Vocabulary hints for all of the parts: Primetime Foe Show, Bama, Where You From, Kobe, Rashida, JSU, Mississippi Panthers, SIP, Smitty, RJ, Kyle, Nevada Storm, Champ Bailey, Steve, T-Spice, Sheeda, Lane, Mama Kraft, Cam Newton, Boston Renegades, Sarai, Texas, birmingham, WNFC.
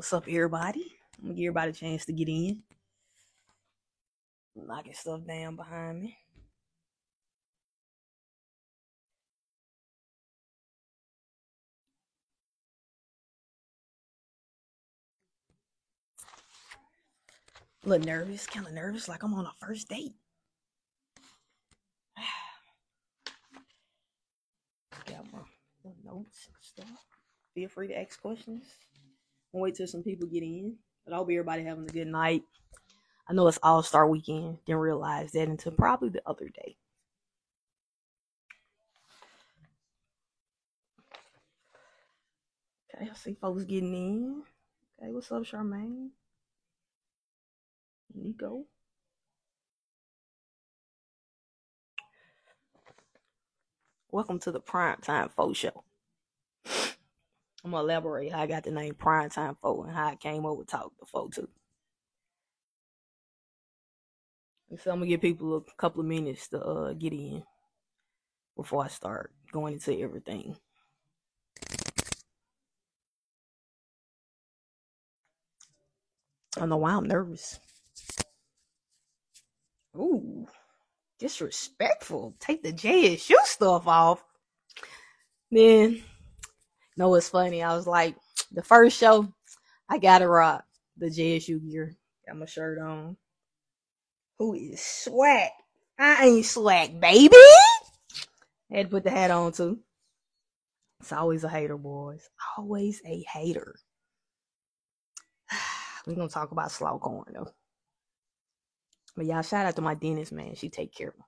What's up, everybody? I'm gonna give everybody a chance to get in. Knocking stuff down behind me. A little nervous, kind of nervous, like I'm on a first date. Got my notes and stuff. Feel free to ask questions. I'll wait till some people get in. But I hope everybody having a good night. I know it's All-Star Weekend. Didn't realize that until probably the other day. Okay, I see folks getting in. Okay, what's up, Charmaine? Nico. Welcome to the Primetime Foe Show. I'm going to elaborate how I got the name Primetime Foe and how I came over to Talk to Foe too. And so I'm going to give people a couple of minutes to get in before I start going into everything. I don't know why I'm nervous. Ooh, disrespectful. Take the JSU stuff off. Then, you know what's funny? I was like, the first show, I gotta rock the JSU gear. Got my shirt on. Who is swag? I ain't swag, baby. I had to put the hat on too. It's always a hater, boys. Always a hater. We're gonna talk about slow corn though. But y'all, shout out to my dentist, man. She take care of me.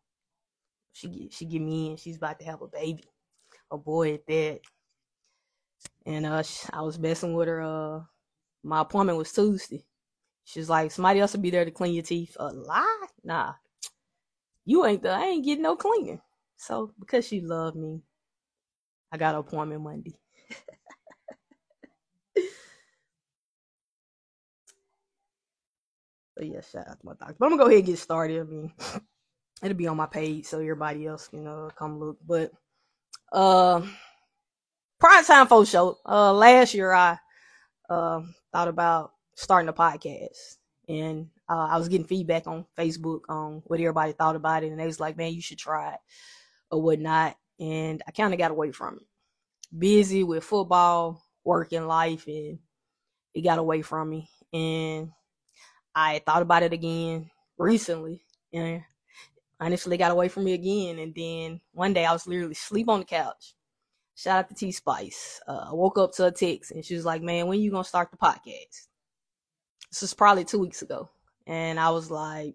She get me in. She's about to have a baby, a boy at that. And I was messing with her. My appointment was Tuesday. She's like, somebody else will be there to clean your teeth. A lie? Nah, you ain't. I ain't getting no cleaning. So because she loved me, I got an appointment Monday. So yeah, shout out to my doctor. But I'm gonna go ahead and get started. I mean, it'll be on my page so everybody else can come look. But Primetime Foe Show. Last year I thought about starting a podcast, and I was getting feedback on Facebook on what everybody thought about it, and they was like, "Man, you should try it," or whatnot. And I kind of got away from it. Busy with football, work, and life, and it got away from me. And I thought about it again recently, and honestly got away from me again. And then one day I was literally asleep on the couch. Shout out to T-Spice. I woke up to a text, and she was like, "Man, when you going to start the podcast?" This was probably 2 weeks ago. And I was like,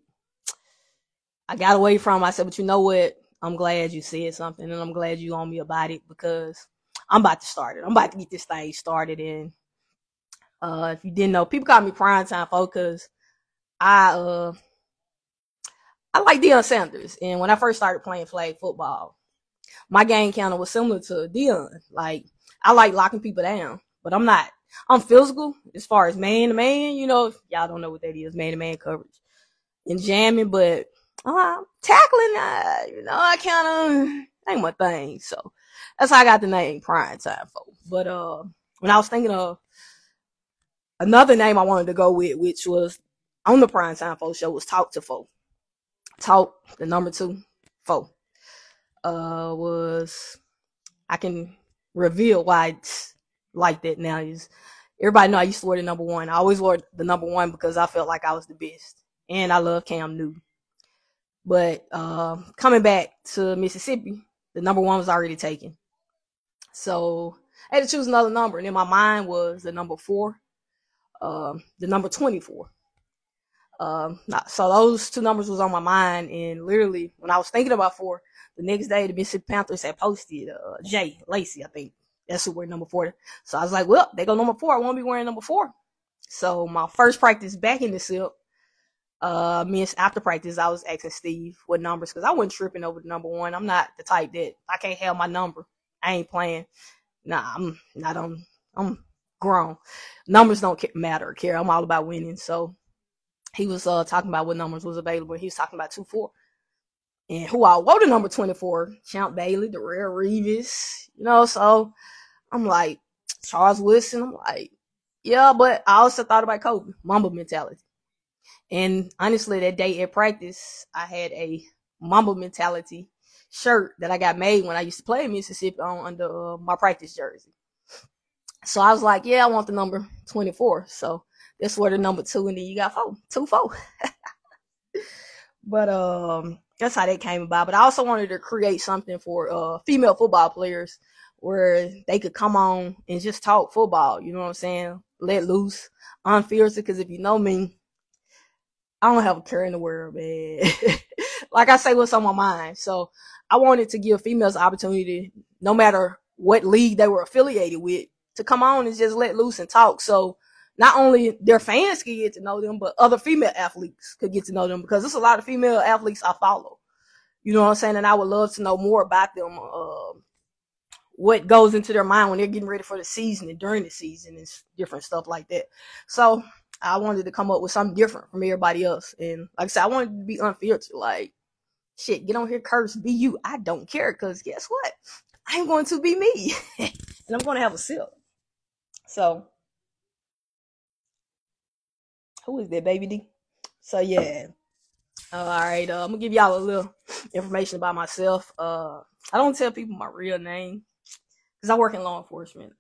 I got away from it. I said, but you know what? I'm glad you said something, and I'm glad you on me about it, because I'm about to start it. I'm about to get this thing started. And if you didn't know, people call me Primetime Foe because I like Deion Sanders, and when I first started playing flag football, my game counter was similar to Deion. Like, I like locking people down, but I'm physical as far as man-to-man, you know, if y'all don't know what that is, man-to-man coverage, and jamming, but tackling, you know, I kind of ain't my thing, so that's how I got the name Primetime Foe. But when I was thinking of another name I wanted to go with, which was on the Primetime Foe Show, was Talk to Foe. Talk, the number 2, Foe. I can reveal why it's like that now. Everybody know I used to wear the number 1. I always wore the number 1 because I felt like I was the best. And I love Cam Newton. But coming back to Mississippi, the number 1 was already taken. So I had to choose another number. And in my mind was the number 4, the number 24. So those two numbers was on my mind, and literally when I was thinking about 4, the next day the Mississippi Panthers had posted Jay Lacey, I think that's who wore number 4. So I was like, well, they go number 4. I won't be wearing number 4. So my first practice back in the SIP, after practice, I was asking Steve what numbers, because I wasn't tripping over the number 1. I'm not the type that I can't have my number. I ain't playing. Nah, I'm not on. I'm grown. Numbers don't matter. Care. I'm all about winning. So he was talking about what numbers was available. He was talking about 24. And who I wore the number 24, Champ Bailey, the rare Revis, you know. So I'm like, Charles Woodson. I'm like, Yeah, but I also thought about Kobe, Mamba mentality. And honestly, that day at practice, I had a Mamba mentality shirt that I got made when I used to play in Mississippi on under my practice jersey. So I was like, yeah, I want the number 24. So that's where the number 2, and then you got 4, 2, 4. But that's how that came about. But I also wanted to create something for female football players where they could come on and just talk football. You know what I'm saying? Let loose, unfiltered. Because if you know me, I don't have a care in the world, man. Like I say, what's on my mind. So I wanted to give females the opportunity, no matter what league they were affiliated with, to come on and just let loose and talk. So not only their fans could get to know them, but other female athletes could get to know them, because there's a lot of female athletes I follow. You know what I'm saying? And I would love to know more about them, what goes into their mind when they're getting ready for the season and during the season and different stuff like that. So I wanted to come up with something different from everybody else. And like I said, I wanted to be unfiltered. Like, shit, get on here, curse, be you. I don't care, because guess what? I'm going to be me. And I'm going to have a sip. So who is that, Baby D? So, yeah. All right. I'm going to give y'all a little information about myself. I don't tell people my real name because I work in law enforcement.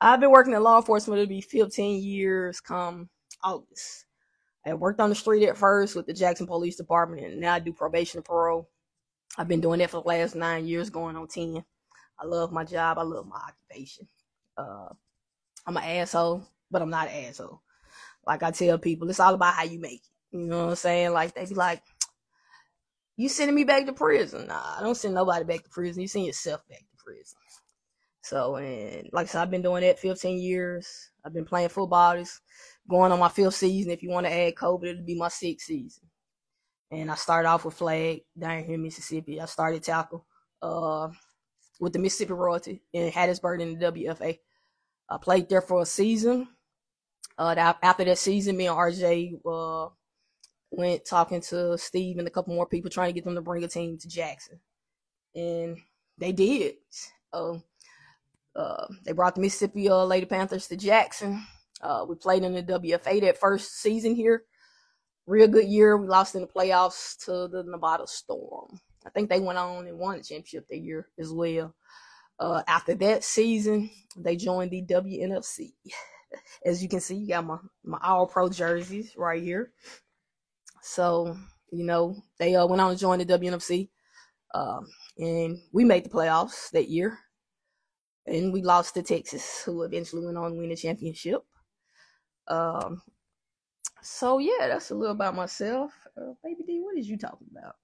I've been working in law enforcement. It'll be 15 years come August. I worked on the street at first with the Jackson Police Department, and now I do probation and parole. I've been doing that for the last 9 years, going on 10. I love my job. I love my occupation. I'm an asshole, but I'm not an asshole. Like I tell people, it's all about how you make it. You know what I'm saying? Like, they be like, you sending me back to prison. Nah, I don't send nobody back to prison. You send yourself back to prison. So, and like I said, I've been doing that 15 years. I've been playing football. It's going on my 5th season. If you want to add COVID, it'll be my 6th season. And I started off with flag down here in Mississippi. I started tackle with the Mississippi Royalty in Hattiesburg in the WFA. I played there for a season. After that season, me and RJ went talking to Steve and a couple more people, trying to get them to bring a team to Jackson, and they did. They brought the Mississippi Lady Panthers to Jackson. We played in the WFA that first season here. Real good year. We lost in the playoffs to the Nevada Storm. I think they went on and won the championship that year as well. After that season, they joined the WNFC. As you can see, you got my all-pro jerseys right here. So, you know, they went on to join the WNFC, and we made the playoffs that year. And we lost to Texas, who eventually went on to win the championship. So, yeah, that's a little about myself. Baby D, what is you talking about?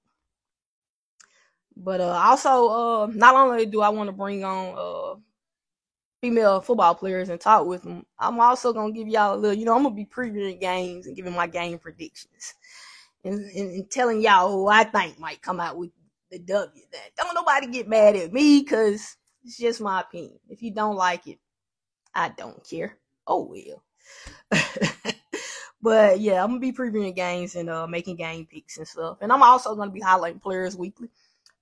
But also, not only do I want to bring on female football players and talk with them, I'm also going to give y'all a little, you know, I'm going to be previewing games and giving my game predictions and telling y'all who I think might come out with the W. Don't nobody get mad at me, because it's just my opinion. If you don't like it, I don't care. Oh, well. But, yeah, I'm going to be previewing games and making game picks and stuff. And I'm also going to be highlighting players weekly.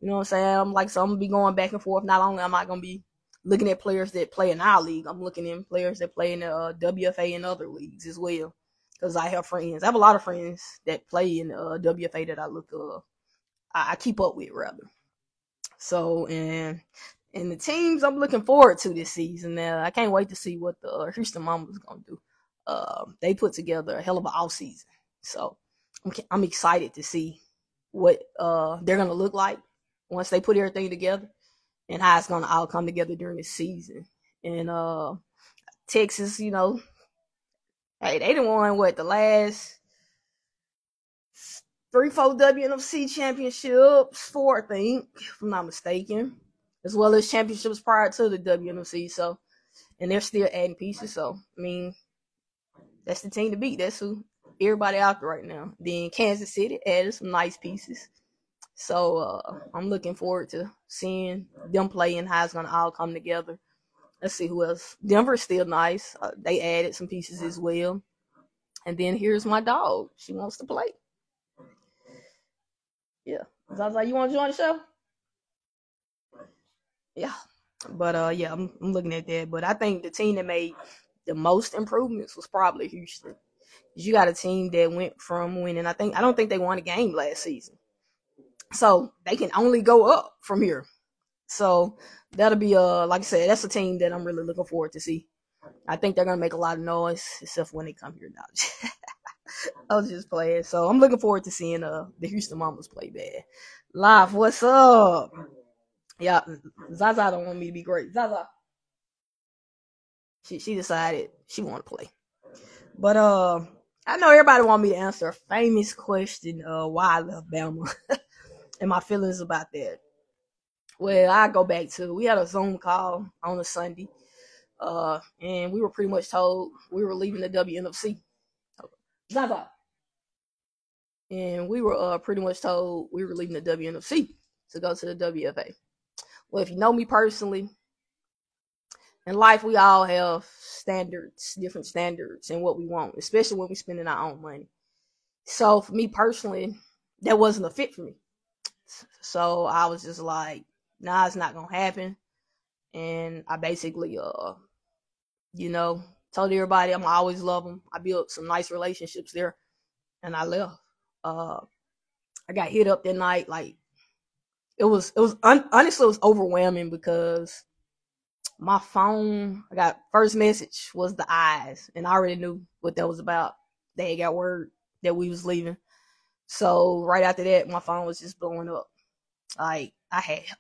You know what I'm saying? I'm going to be going back and forth. Not only am I going to be looking at players that play in our league, I'm looking at players that play in the WFA and other leagues as well, because I have friends. I have a lot of friends that play in the WFA that I look I keep up with, rather. So, and the teams I'm looking forward to this season. Now, I can't wait to see what the Houston Mamas is going to do. They put together a hell of an offseason. So, I'm excited to see what they're going to look like once they put everything together, and how it's going to all come together during the season. And Texas, you know, hey, they done won, what, the last 3-4 WNFC championships, 4, I think, if I'm not mistaken, as well as championships prior to the WNFC. So, and they're still adding pieces. So, I mean, that's the team to beat. That's who everybody out there right now. Then Kansas City added some nice pieces. So I'm looking forward to seeing them play and how it's going to all come together. Let's see who else. Denver's still nice. They added some pieces as well. And then here's my dog. She wants to play. Yeah. So I was like, you want to join the show? Yeah. But, yeah, I'm looking at that. But I think the team that made the most improvements was probably Houston. You got a team that went from winning, I don't think they won a game last season. So they can only go up from here. So that'll be, like I said, that's a team that I'm really looking forward to see. I think they're going to make a lot of noise, except when they come here now. I was just playing. So I'm looking forward to seeing the Houston Mamas play bad. Live, what's up? Yeah, Zaza don't want me to be great. Zaza. She decided she wanted to play. But I know everybody want me to answer a famous question, why I left Bama and my feelings about that. Well, I go back to, we had a Zoom call on a Sunday, and we were pretty much told we were leaving the WNFC. Zaza. And we were pretty much told we were leaving the WNFC to go to the WFA. Well, if you know me personally, in life, we all have standards, different standards and what we want, especially when we're spending our own money. So for me personally, that wasn't a fit for me. So I was just like, nah, it's not going to happen. And I basically, told everybody I'm always love them. I built some nice relationships there, and I left. I got hit up that night. Like honestly, it was overwhelming because my phone, I got first message was the eyes, and I already knew what that was about. They got word that we was leaving. So right after that, my phone was just blowing up. Like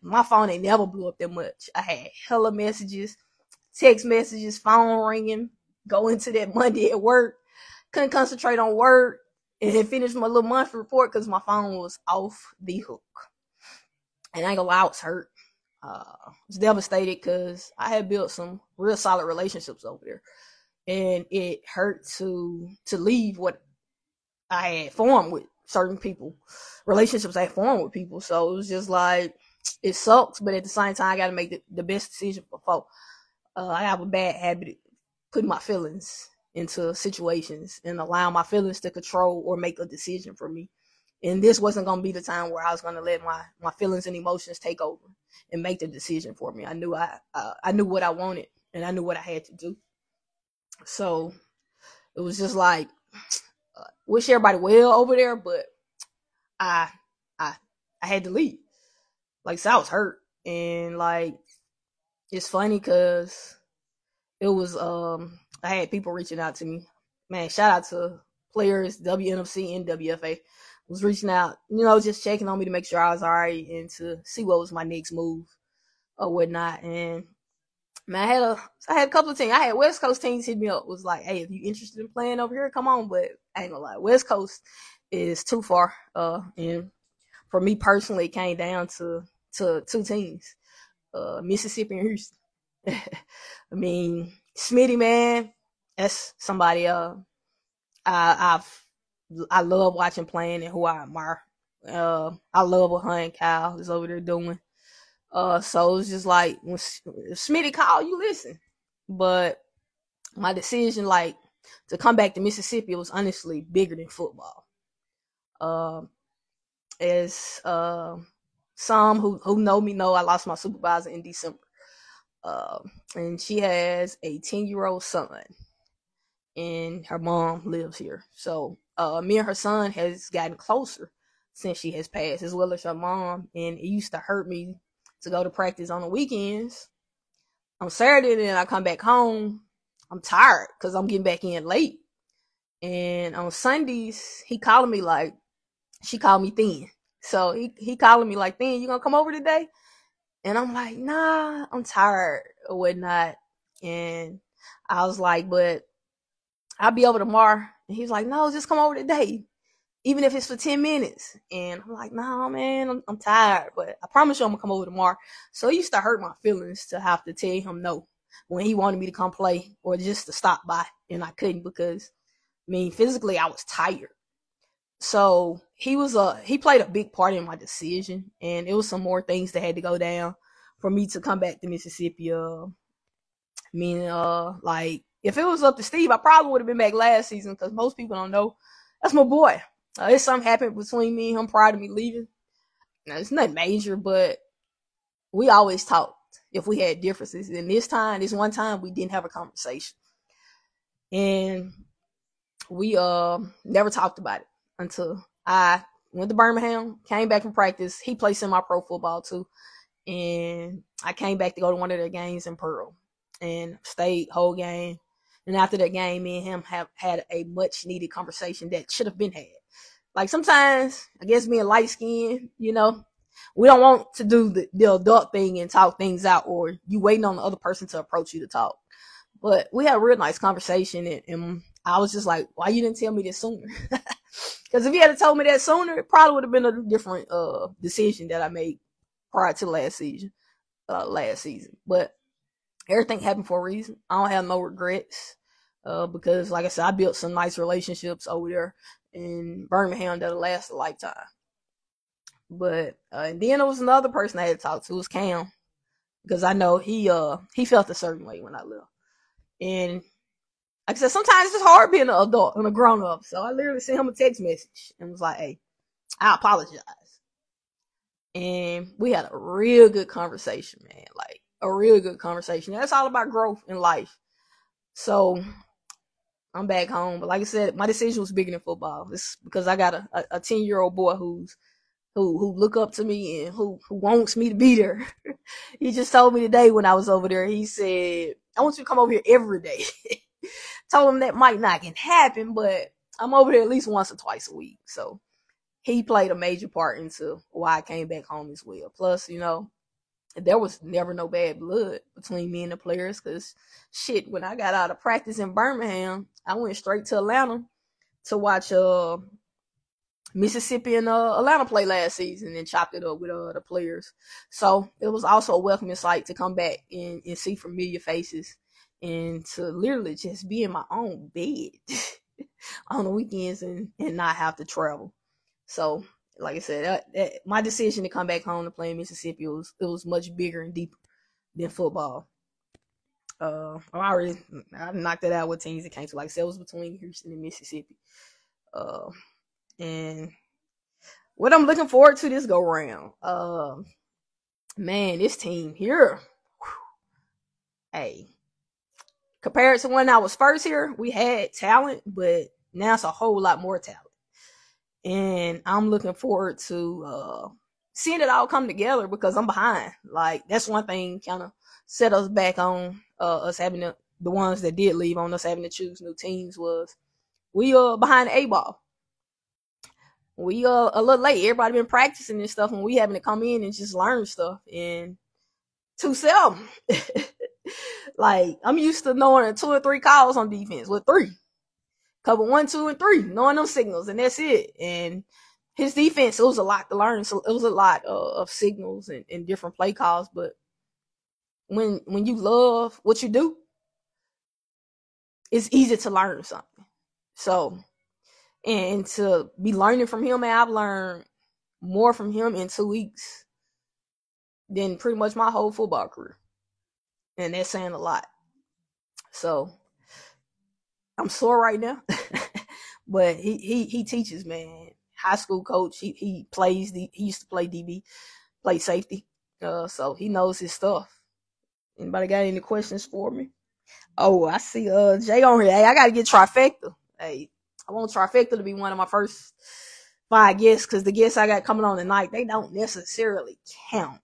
my phone ain't never blew up that much. I had hella messages, text messages, phone ringing, go into that Monday at work, couldn't concentrate on work, and then finish my little monthly report because my phone was off the hook. And I ain't gonna lie, I was hurt. I was devastated because I had built some real solid relationships over there. And it hurt to leave what I had formed with certain people, relationships I had formed with people. So it was just like, it sucks, but at the same time, I got to make the best decision for folks. I have a bad habit of putting my feelings into situations and allowing my feelings to control or make a decision for me. And this wasn't going to be the time where I was going to let my feelings and emotions take over and make the decision for me. I knew I knew what I wanted, and I knew what I had to do. So it was just like, wish everybody well over there, but I had to leave. Like I said, I was hurt, and like, it's funny because it was, I had people reaching out to me. Man, shout out to players, WNFC and WFA, was reaching out, just checking on me to make sure I was all right and to see what was my next move or whatnot. And man, I had a couple of teams. I had West Coast teams hit me up, was like, hey, if you interested in playing over here, come on. But I ain't gonna lie, West Coast is too far. And for me personally, it came down to two teams. Mississippi and Houston. I mean, Smitty, man, that's somebody I love watching playing and who I admire. I love what her and Kyle is over there doing. So it's just like, when Smitty called, you listen. But my decision, like, to come back to Mississippi was honestly bigger than football. Some who know me know I lost my supervisor in December. And she has a 10-year-old son. And her mom lives here. So me and her son has gotten closer since she has passed, as well as her mom. And it used to hurt me to go to practice on the weekends. On Saturday, then I come back home. I'm tired because I'm getting back in late. And on Sundays, she called me thin. So he calling me like, then you gonna come over today? And I'm like, nah, I'm tired or whatnot. And I was like, but I'll be over tomorrow. And he was like, no, just come over today, even if it's for 10 minutes. And I'm like, nah, man, I'm tired, but I promise you I'm gonna come over tomorrow. So it used to hurt my feelings to have to tell him no when he wanted me to come play or just to stop by. And I couldn't because, I mean, physically I was tired. So he played a big part in my decision, and it was some more things that had to go down for me to come back to Mississippi. Like if it was up to Steve, I probably would have been back last season because most people don't know that's my boy. It's something happened between me and him prior to me leaving. Now, it's nothing major, but we always talked if we had differences. And this one time, we didn't have a conversation. and we never talked about it until I went to Birmingham, came back from practice. He played semi-pro football too, and I came back to go to one of their games in Pearl and stayed whole game. And after that game, me and him have had a much-needed conversation that should have been had. Like, sometimes, I guess being light-skinned, you know, we don't want to do the adult thing and talk things out, or you waiting on the other person to approach you to talk. But we had a real nice conversation, and I was just like, why you didn't tell me this sooner? Because if he had told me that sooner, it probably would have been a different decision that I made prior to last season. But everything happened for a reason. I don't have no regrets. Because, like I said, I built some nice relationships over there in Birmingham that'll last a lifetime. But and then there was another person I had to talk to. It was Cam, because I know he felt a certain way when I left. And like I said, sometimes it's hard being an adult and a grown up. So I literally sent him a text message and was like, "Hey, I apologize." And we had a real good conversation, man. Like a real good conversation. That's all about growth in life. So I'm back home, but like I said, my decision was bigger than football. It's because I got a 10-year-old boy who look up to me and who wants me to be there. He just told me today when I was over there, he said, "I want you to come over here every day." Told him that might not can happen, but I'm over there at least once or twice a week. So he played a major part into why I came back home as well. Plus, you know, there was never no bad blood between me and the players, because shit, when I got out of practice in Birmingham, I went straight to Atlanta to watch Mississippi and Atlanta play last season and chopped it up with the players. So it was also a welcoming sight to come back and see familiar faces and to literally just be in my own bed on the weekends and not have to travel. So like I said, my decision to come back home to play in Mississippi was much bigger and deeper than football. I knocked it out with teams that came to. Like I said, it was between Houston and Mississippi. And what I'm looking forward to this go round, man, this team here, whew, hey, compared to when I was first here, we had talent, but now it's a whole lot more talent. And I'm looking forward to seeing it all come together, because I'm behind. Like, that's one thing kind of set us back on us having the ones that did leave, on us having to choose new teams, was we are behind the eight ball. We are a little late. Everybody been practicing and stuff, and we having to come in and just learn stuff and to sell. Like, I'm used to knowing 2 or 3 calls on defense with 3. Cover 1, 2, and 3, knowing them signals, and that's it. And his defense, it was a lot to learn. So it was a lot of signals and different play calls. But when you love what you do, it's easy to learn something. So, and to be learning from him, man, I've learned more from him in 2 weeks than pretty much my whole football career. And that's saying a lot. So I'm sore right now, but he teaches, man. High school coach, he used to play DB, play safety, so he knows his stuff. Anybody got any questions for me? Oh, I see Jay on here. Hey, I gotta get trifecta. Hey, I want trifecta to be one of my first 5 guests, because the guests I got coming on tonight, they don't necessarily count.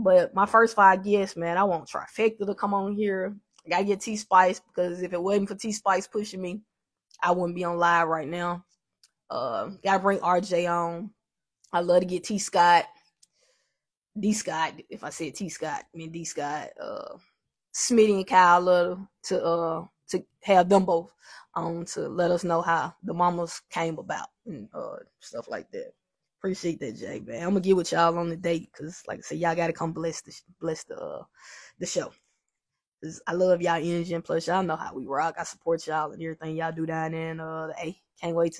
But my first 5 guests, man, I want trifecta to come on here. I gotta get T-Spice, because if it wasn't for T-Spice pushing me, I wouldn't be on live right now. Gotta bring RJ on. I love to get D Scott. If I said T Scott, I mean D Scott. Smitty and Kyle love to have them both on to let us know how the mamas came about and stuff like that. Appreciate that, Jay, man. I'm gonna get with y'all on the date, because like I said, y'all gotta come bless the show. I love y'all energy, and plus y'all know how we rock. I support y'all and everything y'all do down there. And hey, can't wait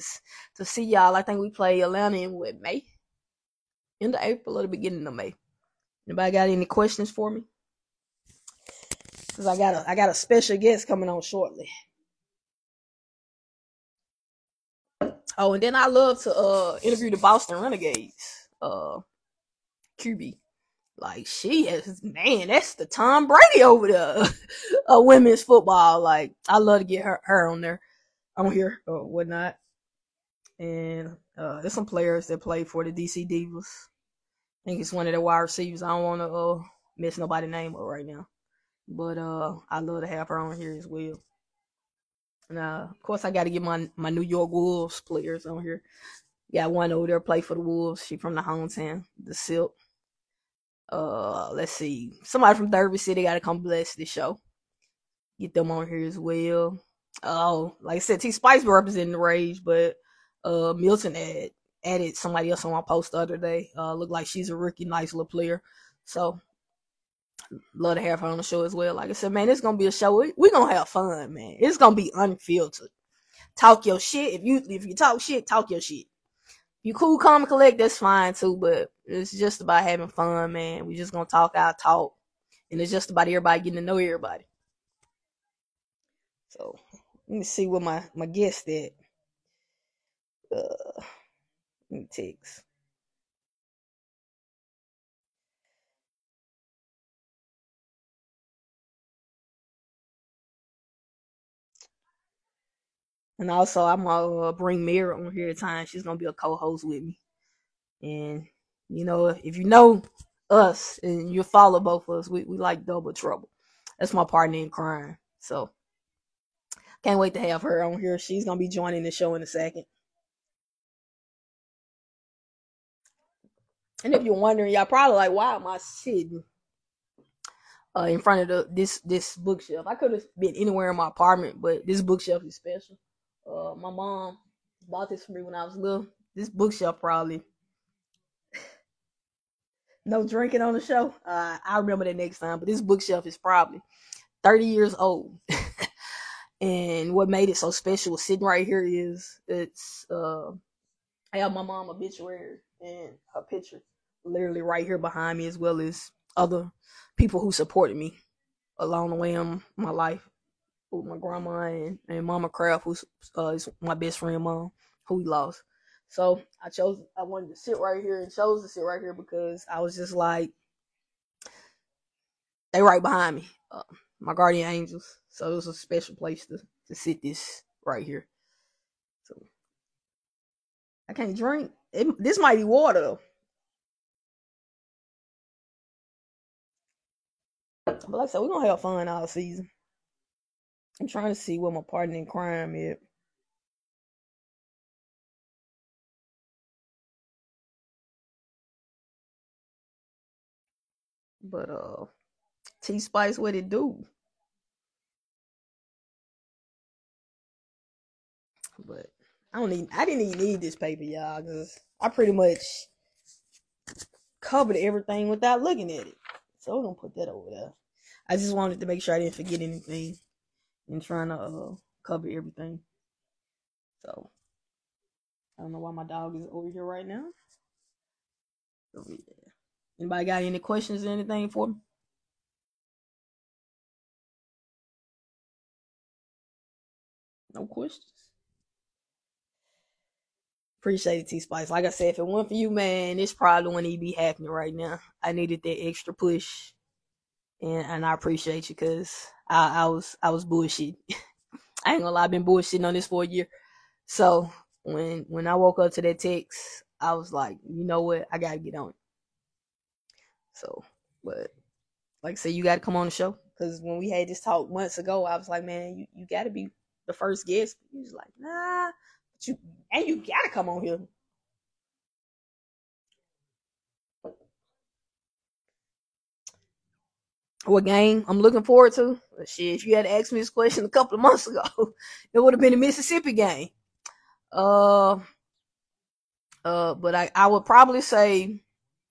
to see y'all. I think we play Atlanta in what, May? End of April or the beginning of May. Anybody got any questions for me? Because I got a special guest coming on shortly. Oh, and then I love to interview the Boston Renegades QB. Like, she is, man, that's the Tom Brady over there of women's football. Like, I love to get her on there, on here or whatnot. And there's some players that play for the DC Divas. I think it's one of the wide receivers. I don't want to miss nobody's name up right now. But I love to have her on here as well. Now, of course, I got to get my New York Wolves players on here. Got one over there, play for the Wolves. She from the hometown, the Silk. Let's see. Somebody from Derby City got to come bless this show. Get them on here as well. Oh, like I said, T-Spice representing the Rage, but Milton added somebody else on my post the other day. Looked like she's a rookie, nice little player. So, love to have her on the show as well. Like I said, man, it's gonna be a show. We're gonna have fun, man. It's gonna be unfiltered. Talk your shit. If you talk shit, talk your shit. You cool, calm, and collect, that's fine too, but it's just about having fun, man. We're just gonna talk our talk. And it's just about everybody getting to know everybody. So let me see what my guest at. Let me text. And also, I'm going to bring Mira on here at times. She's going to be a co-host with me. And, you know, if you know us and you follow both of us, we like double trouble. That's my partner in crime. So, can't wait to have her on here. She's going to be joining the show in a second. And if you're wondering, y'all probably like, why am I sitting in front of this bookshelf? I could have been anywhere in my apartment, but this bookshelf is special. My mom bought this for me when I was little. This bookshelf probably. No drinking on the show. I remember that next time. But this bookshelf is probably 30 years old. And what made it so special sitting right here is I have my mom's obituary and her picture literally right here behind me, as well as other people who supported me along the way in my life. With my grandma and Mama Kraft, who's is my best friend, mom, who we lost. So I wanted to sit right here and chose to sit right here because I was just like, they right behind me, my guardian angels. So it was a special place to sit this right here. So I can't drink. This might be water though. But like I said, we're gonna have fun all season. I'm trying to see what my partner in crime is. But T-Spice, what it do? But I didn't even need this paper, y'all, because I pretty much covered everything without looking at it. So we're gonna put that over there. I just wanted to make sure I didn't forget anything. And trying to cover everything. So, I don't know why my dog is over here right now. So, yeah. Anybody got any questions or anything for me? No questions? Appreciate it, T-Spice. Like I said, if it weren't for you, man, this probably wouldn't even be happening right now. I needed that extra push. And I appreciate you because I was bullshitting. I ain't gonna lie, I've been bullshitting on this for a year. So when I woke up to that text, I was like, you know what, I gotta get on it. So, but like I said, you gotta come on the show because when we had this talk months ago, I was like, man, you gotta be the first guest. You was like, nah, but you gotta come on here. What game I'm looking forward to? Shit, if you had asked me this question a couple of months ago, it would have been a Mississippi game. But I would probably say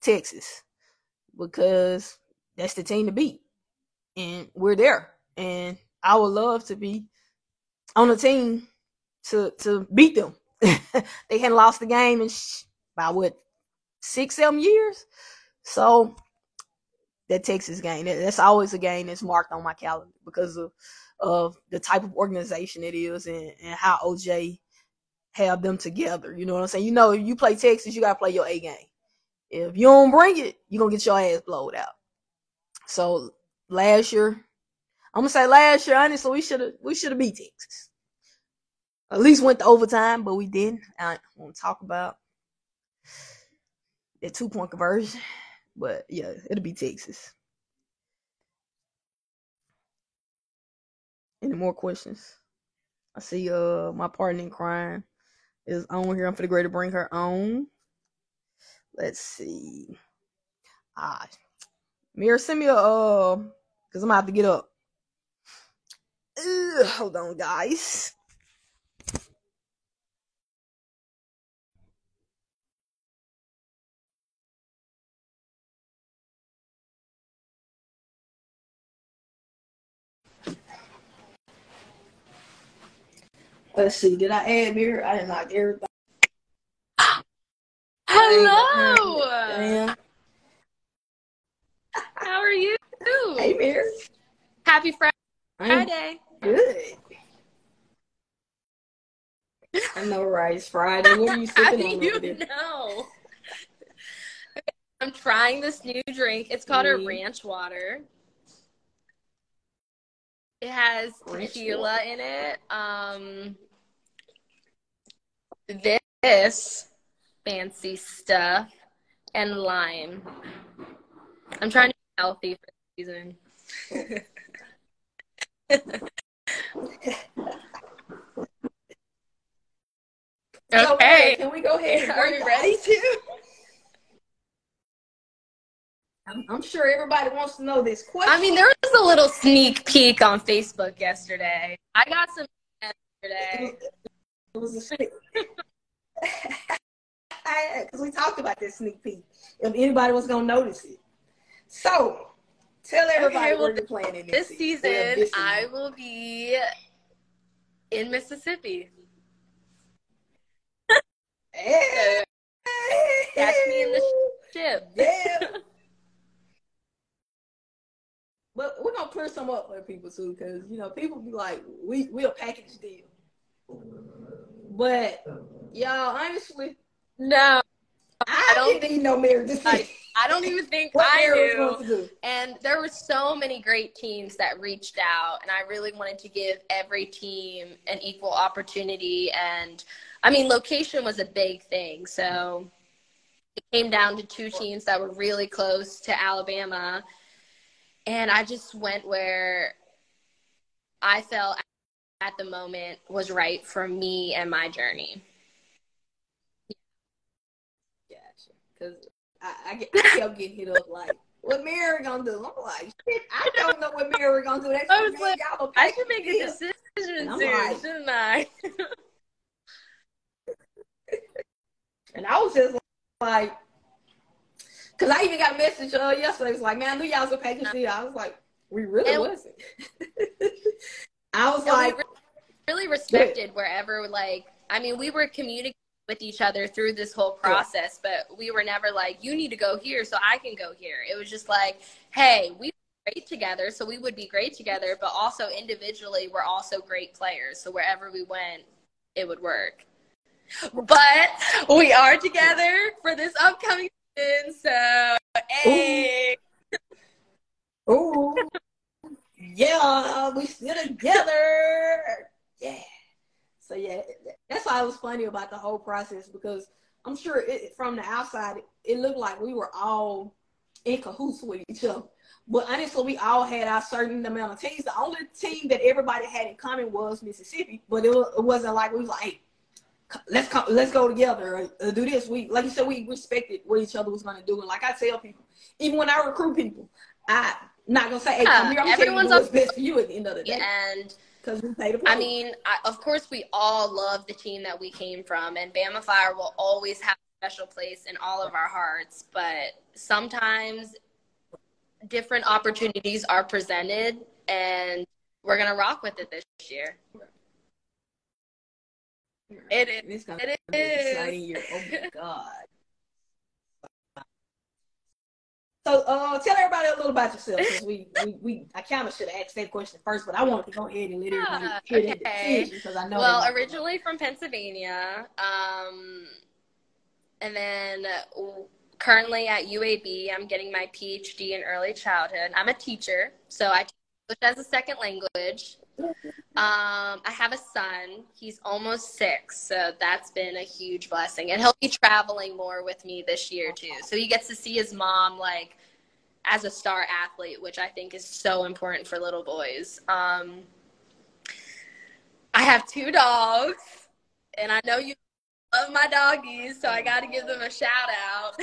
Texas because that's the team to beat, and we're there. And I would love to be on a team to beat them. They hadn't lost the game in about what 6-7 years, so. That Texas game, that's always a game that's marked on my calendar because of the type of organization it is and how OJ have them together. You know what I'm saying? You know, if you play Texas, you got to play your A game. If you don't bring it, you're going to get your ass blowed out. So last year, I'm going to say last year, honestly, we should have beat Texas. At least went to overtime, but we didn't. I want to talk about that 2-point conversion. But yeah, it'll be Texas. Any more questions? I see my partner in crime is on here. I'm for the grade to bring her on. Let's see. Mira, send me a because I'm gonna have to get up. Hold on, guys. Let's see. Did I add Mira? I didn't like everything. Hello. Damn. How are you? Hey, Mira. Happy Friday. Good. I know, right? It's Friday. What are you sipping on? How do you know? I'm trying this new drink. It's called a ranch water. It has tequila in it. This fancy stuff and lime. I'm trying to be healthy for the season. Okay. Can we go ahead? Are you ready to? I'm sure everybody wants to know this question. I mean, there was a little sneak peek on Facebook yesterday. I got some yesterday. It was a sneak peek. Because we talked about this sneak peek, if anybody was going to notice it. So, tell everybody what you're planning this season. I will be in Mississippi. Hey. Catch me in the ship. Yeah. But we're going to clear some up for people, too, because, you know, people be like, we a package deal. But, y'all, honestly, no. I don't think no marriage. I don't even think I do. And there were so many great teams that reached out, and I really wanted to give every team an equal opportunity. And, I mean, location was a big thing. So it came down to two teams that were really close to Alabama. And I just went where I felt at the moment was right for me and my journey. Yeah, because I kept getting hit up like, what Mira gonna do? I'm like, shit, I don't know what Mira gonna do. That's I should make a decision soon, like, shouldn't I? And I was just like, because I even got a message yesterday. It was like, man, I knew y'all was a package deal. I was like, we really wasn't. I was like. Really respected wherever, like, I mean, we were communicating with each other through this whole process, but we were never like, you need to go here so I can go here. It was just like, hey, we were great together, so we would be great together, but also individually, we're also great players. So wherever we went, it would work. But we are together for this upcoming so, hey. Ooh. Yeah, we still together. Yeah. So, yeah, that's why it was funny about the whole process, because I'm sure from the outside, it looked like we were all in cahoots with each other. But honestly, we all had our certain amount of teams. The only team that everybody had in common was Mississippi, but it wasn't like we was like, hey, let's go together or do this. We, like you said, we respected what each other was going to do. And like I tell people, even when I recruit people, I'm not going to say, hey, come here, I'm telling you what's best for you at the end of the day. And we play the I mean, of course, we all love the team that we came from. And Bama Fire will always have a special place in all of our hearts. But sometimes different opportunities are presented, and we're going to rock with it this year. It is. It's gonna it be is. Exciting year. Oh my God. So, tell everybody a little about yourself. Cause I kind of should have asked that question first, but I wanted to go ahead and let everybody hear that decision because I know. Well, originally from Pennsylvania, and then currently at UAB. I'm getting my PhD in early childhood. I'm a teacher, so I teach English as a second language. I have a son. He's almost 6, so that's been a huge blessing. And he'll be traveling more with me this year, too. So he gets to see his mom, like, as a star athlete, which I think is so important for little boys. I have 2 dogs, and I know you love my doggies, so I got to give them a shout-out.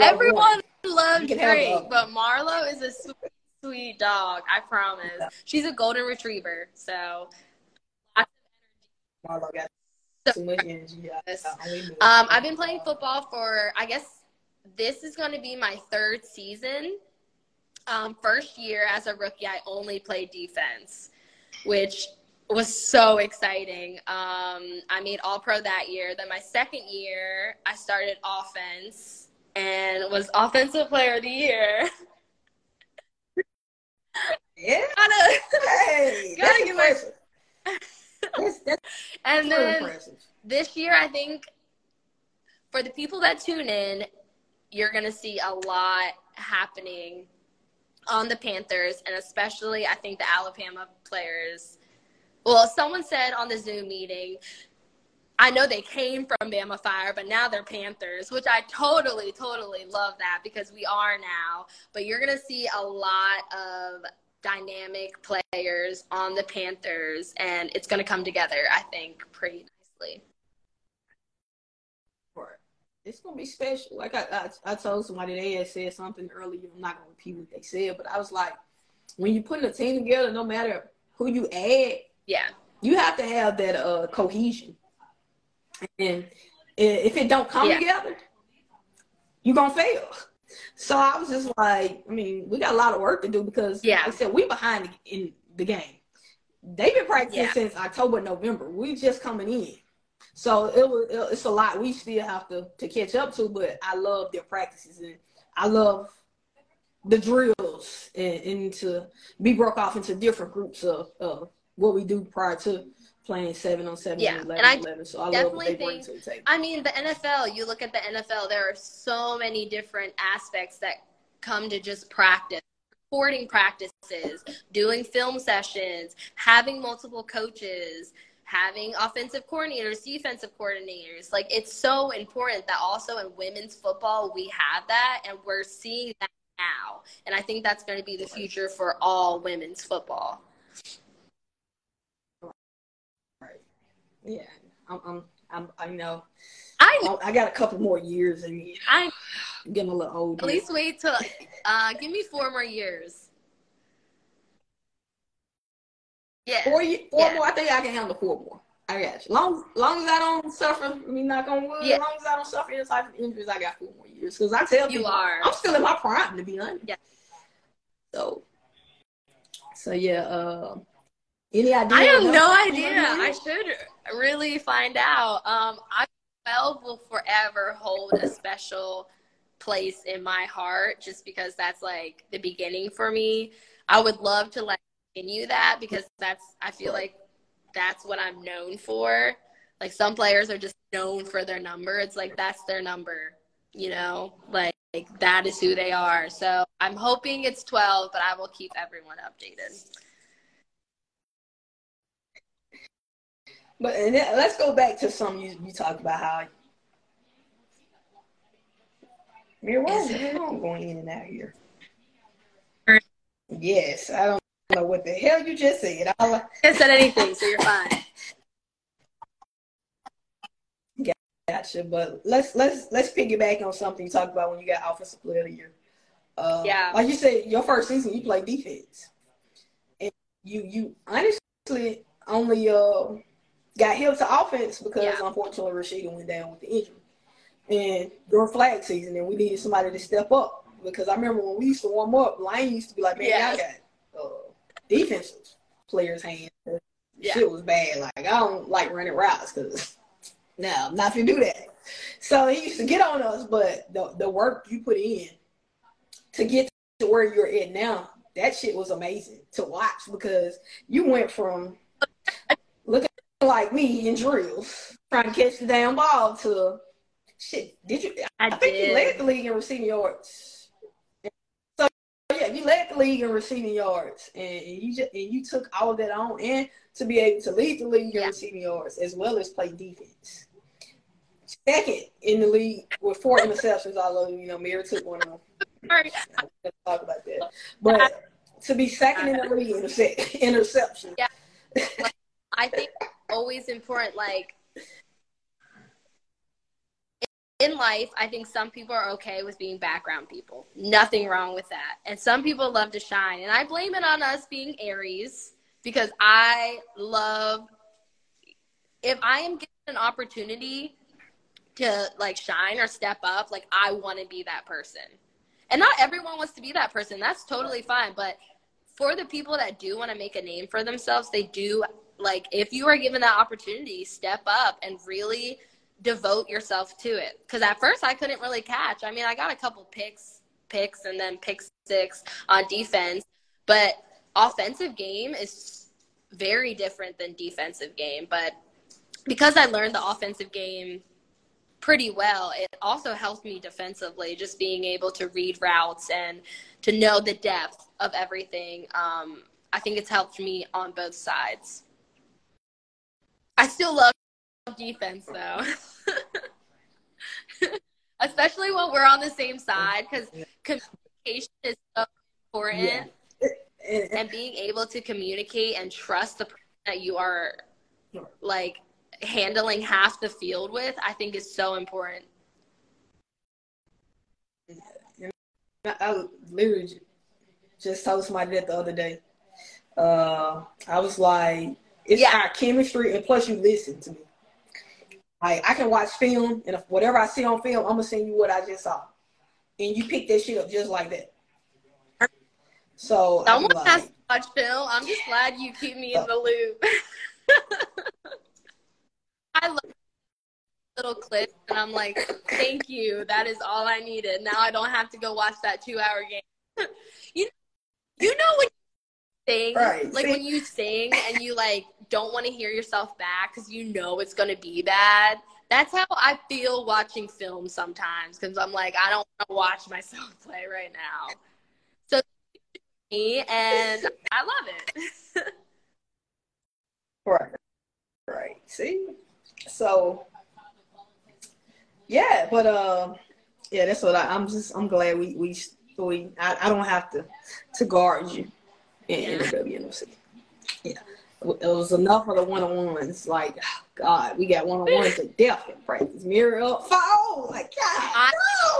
Everyone loves Drake, but Marlo is a sweet, sweet dog, I promise. Yeah. She's a golden retriever, so. Marlo got so much energy. I've been playing football for, I guess, this is going to be my 3rd season. First year as a rookie, I only played defense, which was so exciting. I made All-Pro that year. Then my 2nd year, I started offense and was Offensive Player of the Year. Yeah. Gotta give my... that's and then impressive. This year, I think, for the people that tune in, you're going to see a lot happening on the Panthers, and especially I think the Alabama players. Well, someone said on the Zoom meeting, I know they came from Bama Fire, but now they're Panthers, which I totally, totally love that because we are now. But you're going to see a lot of dynamic players on the Panthers, and it's going to come together, I think, pretty nicely. It's going to be special. Like I told somebody, they had said something earlier. I'm not going to repeat what they said, but I was like, when you're putting a team together, no matter who you add, yeah, you have to have that cohesion. And if it don't come together, you're going to fail. So I was just like, I mean, we got a lot of work to do because, like I said, we're behind in the game. They've been practicing since October, November. We're just coming in. So it's a lot we still have to catch up to, but I love their practices and I love the drills and to be broke off into different groups of what we do prior to playing 7-on-7 and 11-on-11. So I love what they bring to the table. I mean, the NFL, you look at the NFL, there are so many different aspects that come to just practice. Recording practices, doing film sessions, having multiple coaches, having offensive coordinators, defensive coordinators. Like, it's so important that also in women's football we have that, and we're seeing that now. And I think that's going to be the future for all women's football. Right. Yeah. I know. I got a couple more years in me. I'm getting a little older. At least wait till give me 4 more years. Yeah. 4 more. I think I can handle 4 more. I got you. Long as I don't suffer, I mean, knock on wood. As long as I don't suffer any type of injuries, I got 4 more years. Because I tell people, I'm still in my prime, to be honest. Yeah. So yeah. Any idea? I have no idea. I should really find out. I 12 will forever hold a special place in my heart, just because that's like the beginning for me. I would love to continue that because I feel like that's what I'm known for. Like, some players are just known for their number. It's like, that's their number, you know, like that is who they are. So I'm hoping it's 12, but I will keep everyone updated. But and then, let's go back to something you talked about, how Mira, where's the phone going in and out here? Yes, I don't know what the hell you just said. I haven't said anything, so you're fine. Gotcha. But let's piggyback on something you talked about when you got Offensive Player of the Year. Like you said, your first season you played defense, and you honestly only got held to offense because unfortunately Rashida went down with the injury, and during flag season, and we needed somebody to step up because I remember when we used to warm up, Lane used to be like, "Man, I got it." Defensive players' hands. Shit was bad. Like, I don't like running routes because I'm not gonna do that. So he used to get on us, but the work you put in to get to where you're at now, that shit was amazing to watch because you went from looking like me in drills, trying to catch the damn ball to Shit, did you? I think you led the league in receiving yards. So yeah, you led the league in receiving yards, and you took all of that on, and to be able to lead the league in receiving yards as well as play defense. Second in the league with 4 interceptions, although Mira took one of them. Sorry, I'm gonna talk about that, but to be second in the league in interception. Yeah, like, I think always important, like. In life, I think some people are okay with being background people. Nothing wrong with that. And some people love to shine. And I blame it on us being Aries because I love – if I am given an opportunity to, like, shine or step up, like, I want to be that person. And not everyone wants to be that person. That's totally fine. But for the people that do want to make a name for themselves, they do – like, if you are given that opportunity, step up and really – devote yourself to it, because at first I couldn't really catch. I mean, I got a couple picks and then pick-six on defense, but offensive game is very different than defensive game. But because I learned the offensive game pretty well, it also helped me defensively, just being able to read routes and to know the depth of everything. I think it's helped me on both sides. I still love defense though. Especially when we're on the same side, because communication is so important. And being able to communicate and trust the person that you are like handling half the field with, I think is so important. I literally just told somebody that the other day. I was like, it's our chemistry, and plus you listen to me. Like, I can watch film, and if whatever I see on film, I'm going to send you what I just saw. And you pick that shit up just like that. So, someone has to watch film. I'm just glad you keep me in the loop. I love little clips, and I'm like, thank you. That is all I needed. Now I don't have to go watch that 2-hour game. you know when you sing, right. Like, when you sing and you, like, don't want to hear yourself back because you know it's going to be bad. That's how I feel watching film sometimes, because I'm like, I don't want to watch myself play right now. So, and I love it. Right. See? So, yeah, but, yeah, that's what I'm glad I don't have to guard you in the WNFC. Yeah. It was enough of the one-on-ones. Like, oh God, we got one-on-ones to death in practice. Mirror up, fall. Like, God,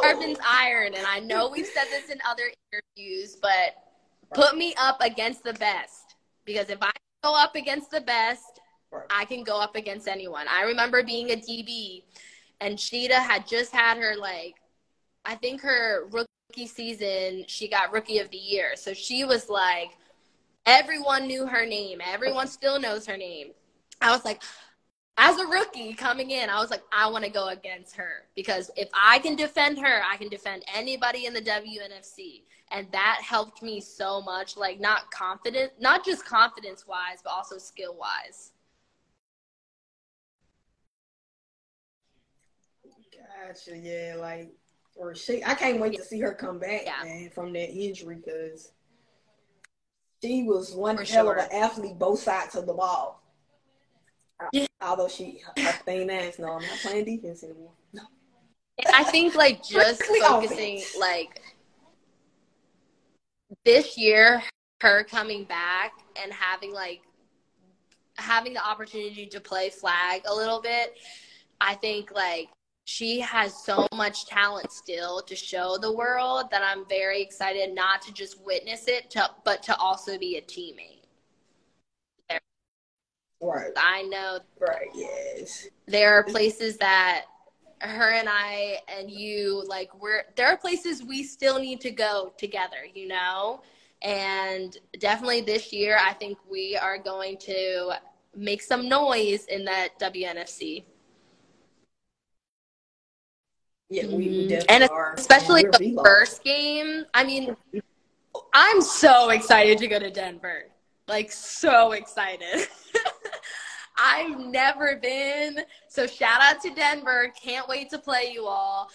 sharpens iron, and I know we've said this in other interviews, but put me up against the best, because if I go up against the best, I can go up against anyone. I remember being a DB, and Sheeda had just had her, like, I think her rookie season, she got Rookie of the Year. So she was like, everyone knew her name. Everyone still knows her name. I was like, as a rookie coming in, I was like, I want to go against her, because if I can defend her, I can defend anybody in the WNFC. And that helped me so much, like, not just confidence-wise, but also skill-wise. Gotcha, yeah. Like, I can't wait to see her come back, man, from that injury, because – she was one hell of an athlete, both sides of the ball. Yeah. Although her thing is, no, I'm not playing defense anymore. No. I think, like, just focusing, like, this year, her coming back and having the opportunity to play flag a little bit, I think, like, she has so much talent still to show the world that I'm very excited not to just witness it, but to also be a teammate. Right. I know. Right. Yes. There are places that her and I and you, like, there are places we still need to go together, and definitely this year, I think we are going to make some noise in that WNFC. Yeah, we definitely are. Especially the first game. I mean, I'm so excited to go to Denver. Like, so excited. I've never been. So shout out to Denver. Can't wait to play you all.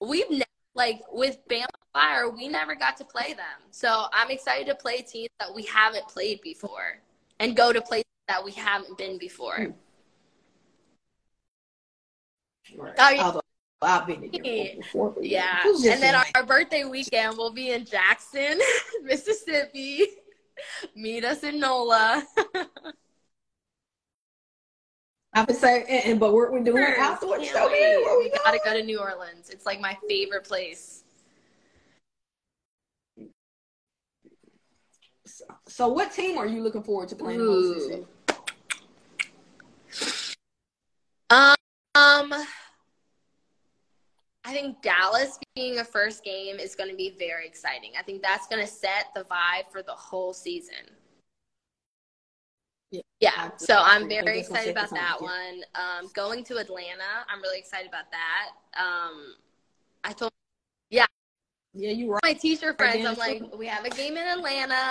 We've never, like, with Bama Fire, we never got to play them. So I'm excited to play teams that we haven't played before and go to places that we haven't been before. Right. Although I've been here before. Yeah. And then our birthday weekend, we'll be in Jackson, Mississippi. Meet us in NOLA. I would say, but we're doing an outdoor show here. We gotta go to New Orleans. It's like my favorite place. So what team are you looking forward to playing the most? I think Dallas being a first game is going to be very exciting. I think that's going to set the vibe for the whole season. Yeah, so I'm very excited about that one. Going to Atlanta, I'm really excited about that. I told, yeah, you're right. My teacher friends, I'm like, we have a game in Atlanta.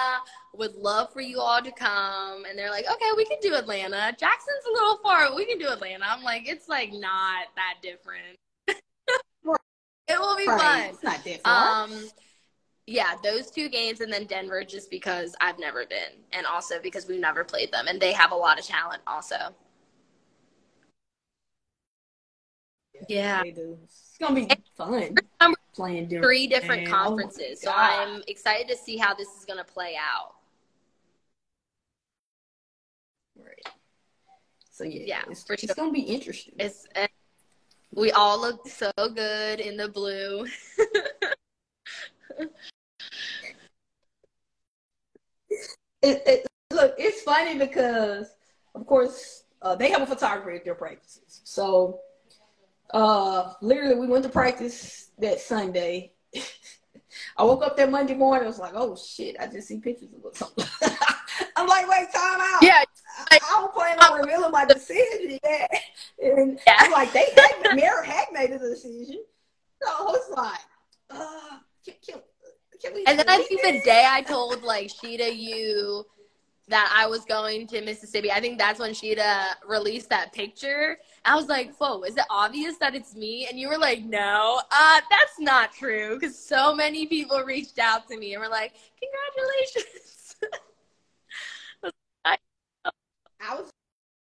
Would love for you all to come. And they're like, okay, we can do Atlanta. Jackson's a little far. We can do Atlanta. I'm like, it's like not that different. It will be fun. It's not different. Yeah, those two games, and then Denver, just because I've never been, and also because we've never played them, and they have a lot of talent also. Yeah. They do. It's going to be fun playing Denver. Three different conferences, so I'm excited to see how this is going to play out. Right. So, yeah it's going to be interesting. We all look so good in the blue. Look, it's funny because, of course, they have a photographer at their practices. So, literally, we went to practice that Sunday. I woke up that Monday morning. I was like, oh, shit, I just see pictures of something. I'm like, wait, time out. Yeah. I was planning on revealing my decision. Yeah. And I'm like, Mira had made a decision. So I was like, can we? And then I think the day I told, like, Sheeda, you that I was going to Mississippi, I think that's when Sheeda released that picture. I was like, whoa, is it obvious that it's me? And you were like, no, that's not true. Because so many people reached out to me and were like, congratulations. I was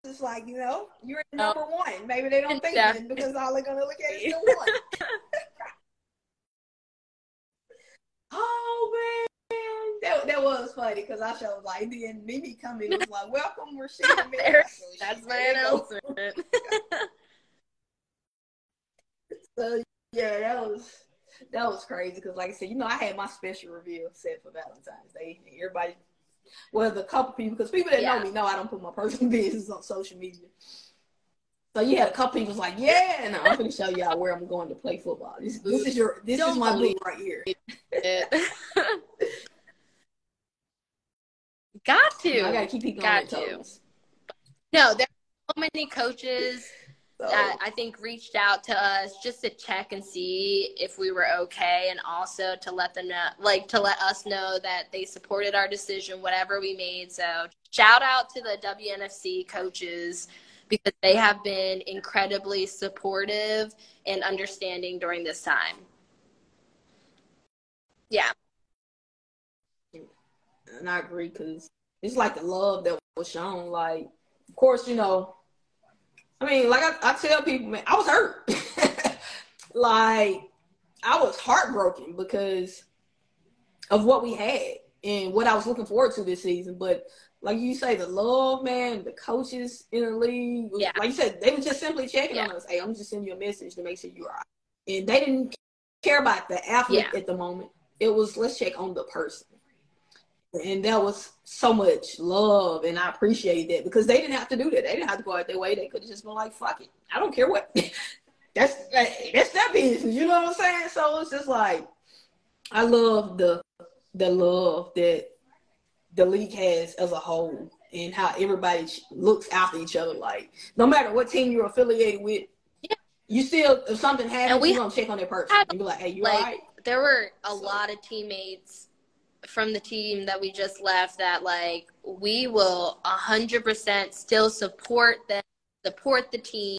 just like, you know, you're number one. Maybe they don't think that because all they're going to look at is the one. Oh, man. That was funny because I showed like, then Mimi coming was like, welcome, Rashida. That's my announcement. So, yeah, that was crazy because, like I said, you know, I had my special reveal set for Valentine's Day. Everybody... Well, a couple people, because people that know me know I don't put my personal business on social media. So you had a couple people like, yeah, no, I'm gonna show y'all where I'm going to play football. This is my blue right here. Got to. I gotta keep people on their toes. No, there are so many coaches that I think reached out to us just to check and see if we were okay, and also to let them know, like, to let us know that they supported our decision, whatever we made. So shout out to the WNFC coaches because they have been incredibly supportive and understanding during this time. Yeah. And I agree because it's like the love that was shown. Like, of course, you know, I mean, like I tell people, man, I was hurt. Like, I was heartbroken because of what we had and what I was looking forward to this season. But like you say, the love, man, the coaches in the league, like you said, they were just simply checking on us. Hey, I'm just sending you a message to make sure you're all right. And they didn't care about the athlete at the moment. It was, let's check on the person. And that was so much love, and I appreciate that because they didn't have to do that. They didn't have to go out their way. They could have just been like, fuck it. I don't care what. that's their business. You know what I'm saying? So it's just like, I love the love that the league has as a whole and how everybody looks after each other. Like, no matter what team you're affiliated with, you still, if something happens, you're going to check on that person. And be like, hey, you all right? There were a lot of teammates from the team that we just left that, like, we will 100% still support them, support the team,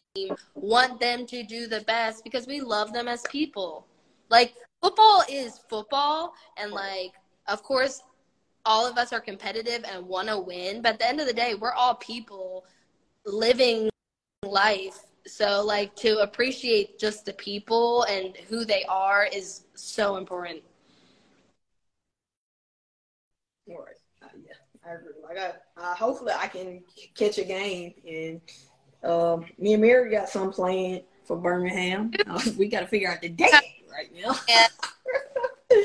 want them to do the best because we love them as people. Like, football is football, and, like, of course, all of us are competitive and want to win, but at the end of the day, we're all people living life. So, like, to appreciate just the people and who they are is so important. All right. Yeah, I agree. Like, hopefully I can catch a game. And me and Mary got some playing for Birmingham. We got to figure out the date right now. Yeah.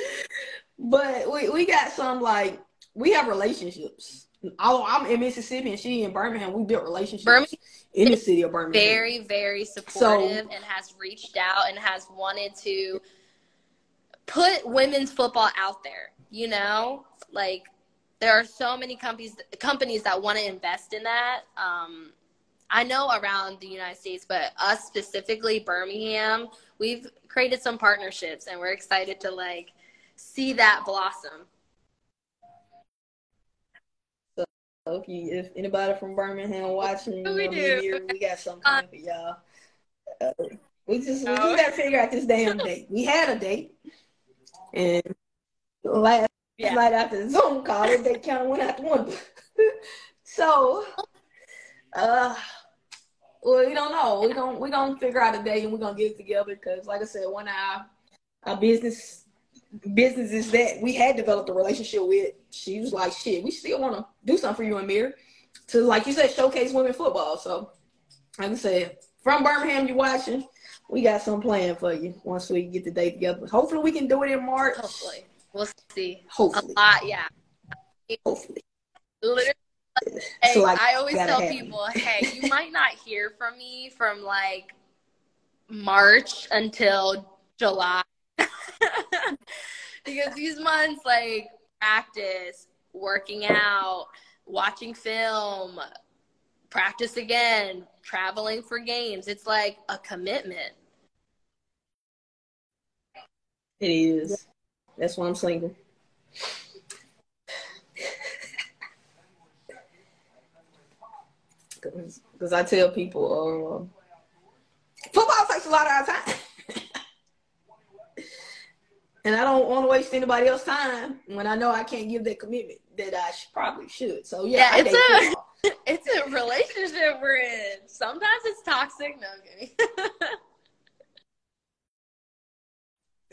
But we got some, like, we have relationships. I'm in Mississippi and she in Birmingham. We built relationships in the city of Birmingham. Very, very supportive, and has reached out and has wanted to put women's football out there. You know, like, there are so many companies that want to invest in that. I know around the United States, but us specifically, Birmingham, we've created some partnerships, and we're excited to, like, see that blossom. So if anybody from Birmingham watching, we got something for y'all. We just got to figure out this damn date. We had a date, and last night after the Zoom call, they kind of went out the window. So, well, we don't know. We're gonna figure out a date, and we're gonna get it together because, like I said, one of our businesses that we had developed a relationship with, she was like, shit, we still want to do something for you and Mira to, like you said, showcase women football. So, like I said, from Birmingham, you're watching, we got some plan for you once we get the day together. Hopefully we can do it in March. Hopefully. We'll see. Hopefully. A lot, yeah. Hopefully. Literally, hey, so, like, I always tell people, hey, you might not hear from me from, like, March until July. Because these months, like, practice, working out, watching film, practice again, traveling for games, it's like a commitment. It is. That's why I'm single. Because I tell people, football takes a lot of our time. And I don't want to waste anybody else's time when I know I can't give that commitment that I probably should. So, yeah, it's a relationship we're in. Sometimes it's toxic. No, I'm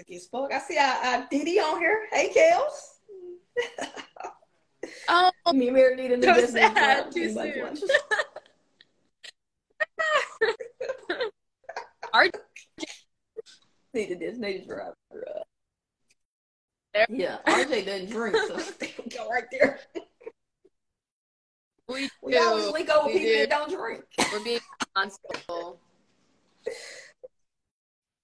kidding. I see our Diddy on here. Hey, Kels. Oh, me and Mary need a new business. Too soon. RJ needed this. Needed drop. Yeah, RJ doesn't drink, so they would go right there. We always link over people that don't drink. We're being responsible.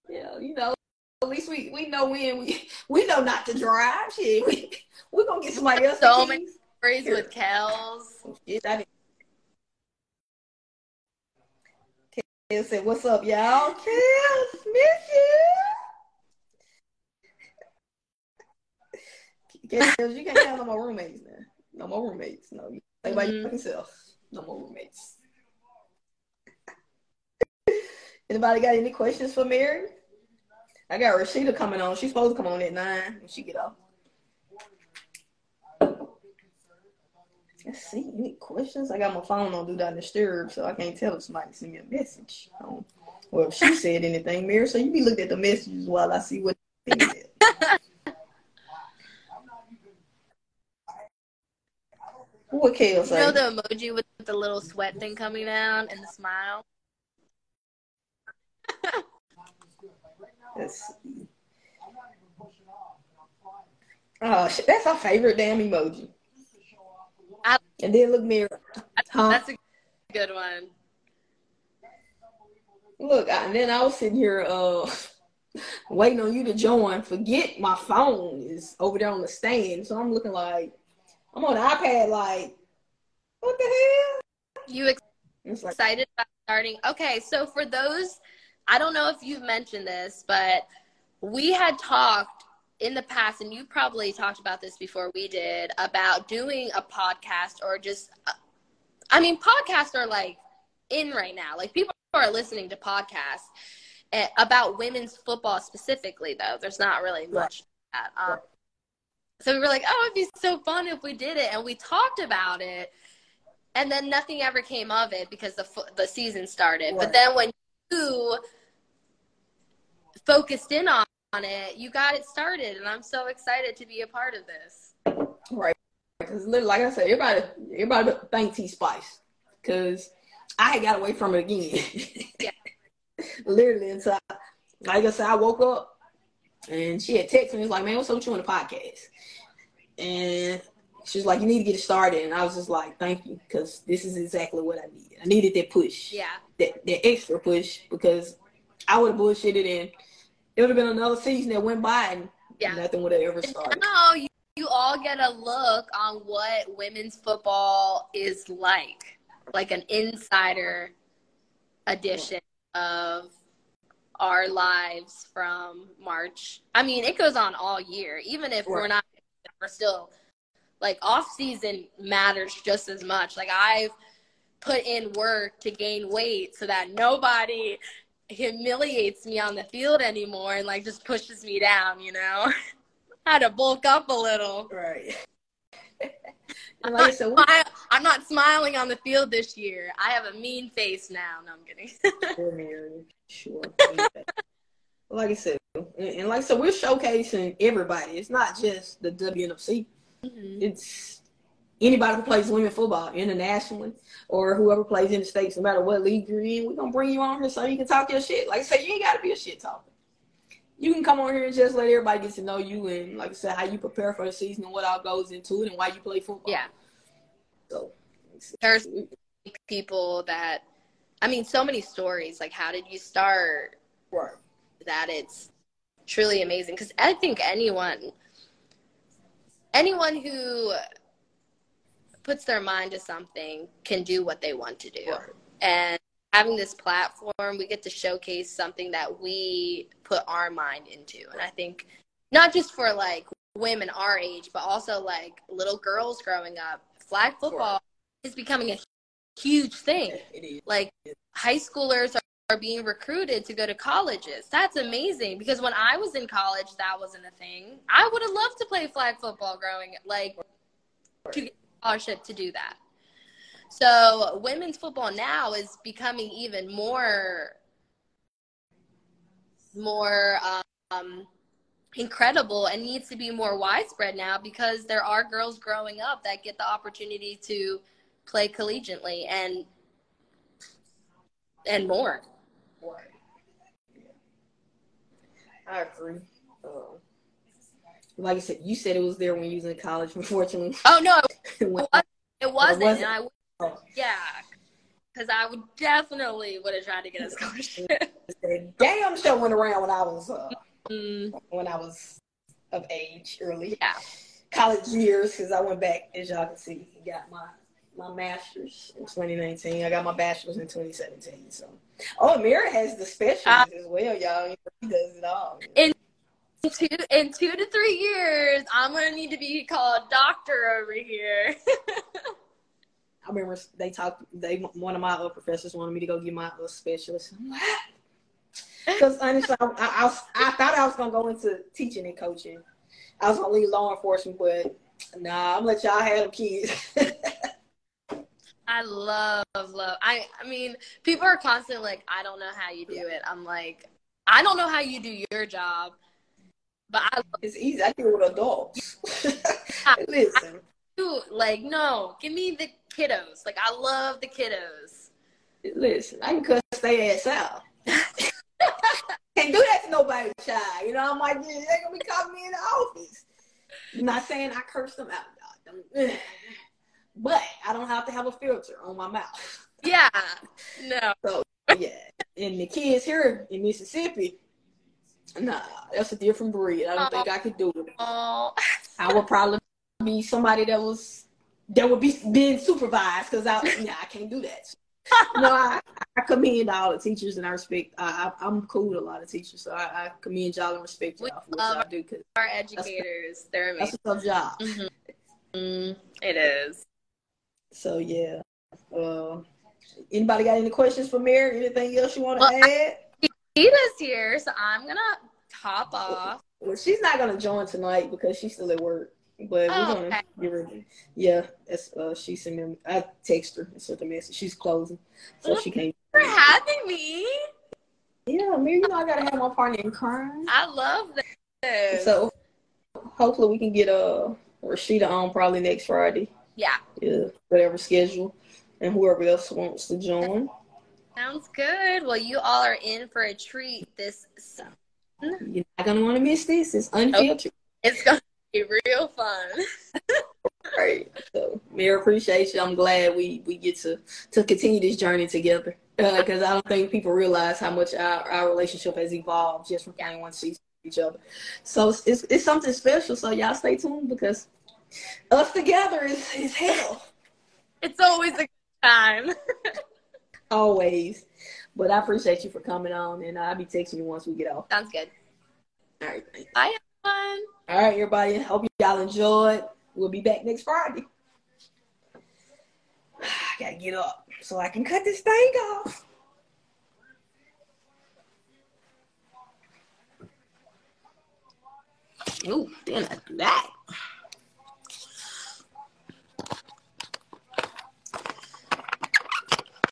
Yeah, you know, at least we know when we know not to drive. Shit, we're gonna get somebody else. So many stories with Kels. Kels said, "What's up, y'all? Kels, miss you." You can't have no more roommates now. No more roommates. No, you stay by yourself. No more roommates. Anybody got any questions for Mary? I got Rashida coming on. She's supposed to come on at 9 when she get off. Let's see. Any questions? I got my phone on Do Not Disturb, so I can't tell if somebody sent me a message. Well, if she said anything, Mary, so you be looking at the messages while I see what she said. What Kels? You know the emoji with the little sweat thing coming down and the smile. Let's see. Oh, that's our favorite damn emoji. And then look, Mira. That's a good one. Look, and then I was sitting here waiting on you to join. Forget my phone is over there on the stand, so I'm looking like. I'm on the iPad, like, what the hell? You excited about starting? Okay, so for those, I don't know if you've mentioned this, but we had talked in the past, and you probably talked about this before we did, about doing a podcast or just, I mean, podcasts are like in right now. Like people are listening to podcasts about women's football specifically, though. There's not really much of that. So we were like, oh, it'd be so fun if we did it. And we talked about it. And then nothing ever came of it because the season started. Right. But then when you focused in on it, you got it started. And I'm so excited to be a part of this. Right. Because like I said, everybody thank T-Spice. Because I got away from it again. Yeah. Literally. And so, like I said, I woke up. And she had texted me, was like, man, what's up with you on the podcast? And she was like, you need to get it started. And I was just like, thank you, because this is exactly what I needed. I needed that push. Yeah. That extra push, because I would have bullshitted and it would have been another season that went by and nothing would have ever started. Now you all get a look on what women's football is like an insider edition of our lives from March. I mean, it goes on all year, even if we're not, we're still like off season matters just as much. Like I've put in work to gain weight so that nobody humiliates me on the field anymore and like just pushes me down, you know. I had to bulk up a little. Right. I'm not smiling on the field this year. I have a mean face now. No, I'm kidding. Sure. Like I said, and like I said, we're showcasing everybody. It's not just the WNFC. Mm-hmm. It's anybody who plays women's football internationally or whoever plays in the States, no matter what league you're in, we're going to bring you on here so you can talk your shit. Like I said, you ain't got to be a shit talker. You can come on here and just let everybody get to know you and, like I said, how you prepare for the season and what all goes into it and why you play football. Yeah. So there's people that, I mean, so many stories, like how did you start? Right. That it's truly amazing. Because I think anyone who puts their mind to something can do what they want to do. Right. And having this platform, we get to showcase something that we put our mind into. And I think not just for, like, women our age, but also, like, little girls growing up. Flag football is becoming a huge thing. It is. Like, high schoolers are being recruited to go to colleges. That's amazing, because when I was in college, that wasn't a thing. I would have loved to play flag football growing up, like, to get a scholarship to do that. So women's football now is becoming even more incredible and needs to be more widespread now, because there are girls growing up that get the opportunity to play collegiately and more. Right. I agree. Like I said, you said it was there when you was in college, unfortunately. Oh, no, it wasn't. And because I would definitely would have tried to get a scholarship. Damn, show went around when I was of age early. Yeah, college years, because I went back, as y'all can see, got my master's in 2019. I got my bachelor's in 2017. So, Mira has the specials as well, y'all. He does it all. In 2 to 3 years, I'm going to need to be called doctor over here. I remember one of my professors wanted me to go get my specialist. Because honestly, I thought I was going to go into teaching and coaching. I was going to leave law enforcement, but nah, I'm going to let y'all have them kids. I love. I mean, people are constantly like, I don't know how you do it. I'm like, I don't know how you do your job. But it's easy. I deal with adults. Listen. Like, no, give me the kiddos. Like, I love the kiddos. Listen, I can cuss their ass out. Can't do that to nobody, child. You know, I'm like, they're going to be calling me in the office. I'm not saying I curse them out, dog. But I don't have to have a filter on my mouth. Yeah. No. So, yeah. And the kids here in Mississippi, nah, that's a different breed. I don't think I could do it. I would probably be somebody that would be being supervised, because I can't do that. No, I commend all the teachers, and I respect. I'm cool with a lot of teachers, so I commend y'all and respect y'all for what y'all do. Cause our educators, they're amazing. That's a tough job. Mm-hmm. It is. So yeah. Anybody got any questions for Mary? Anything else you want to add? Sheida's here, so I'm gonna hop off. Well, she's not gonna join tonight because she's still at work. But we're gonna give her, yeah. That's she sent me. I text her and sent a message. She's closing, so she can't. Thanks for having me. Yeah, Mary, you know I gotta have my party in Kern. I love that. So hopefully we can get Rashida on probably next Friday. Yeah. Yeah, whatever schedule. And whoever else wants to join. Sounds good. Well, you all are in for a treat this summer. You're not going to want to miss this. It's unfiltered. It's going to be real fun. Right. So, Mira, appreciate you. I'm glad we get to continue this journey together. Because I don't think people realize how much our relationship has evolved just from playing one season with each other. So, it's something special. So, y'all stay tuned because us together is hell. It's always a time. Always. But I appreciate you for coming on, and I'll be texting you once we get off. Sounds good. All right. Bye, everyone. All right, everybody. Hope y'all enjoyed. We'll be back next Friday. I gotta get up so I can cut this thing off. Oh, didn't I do that?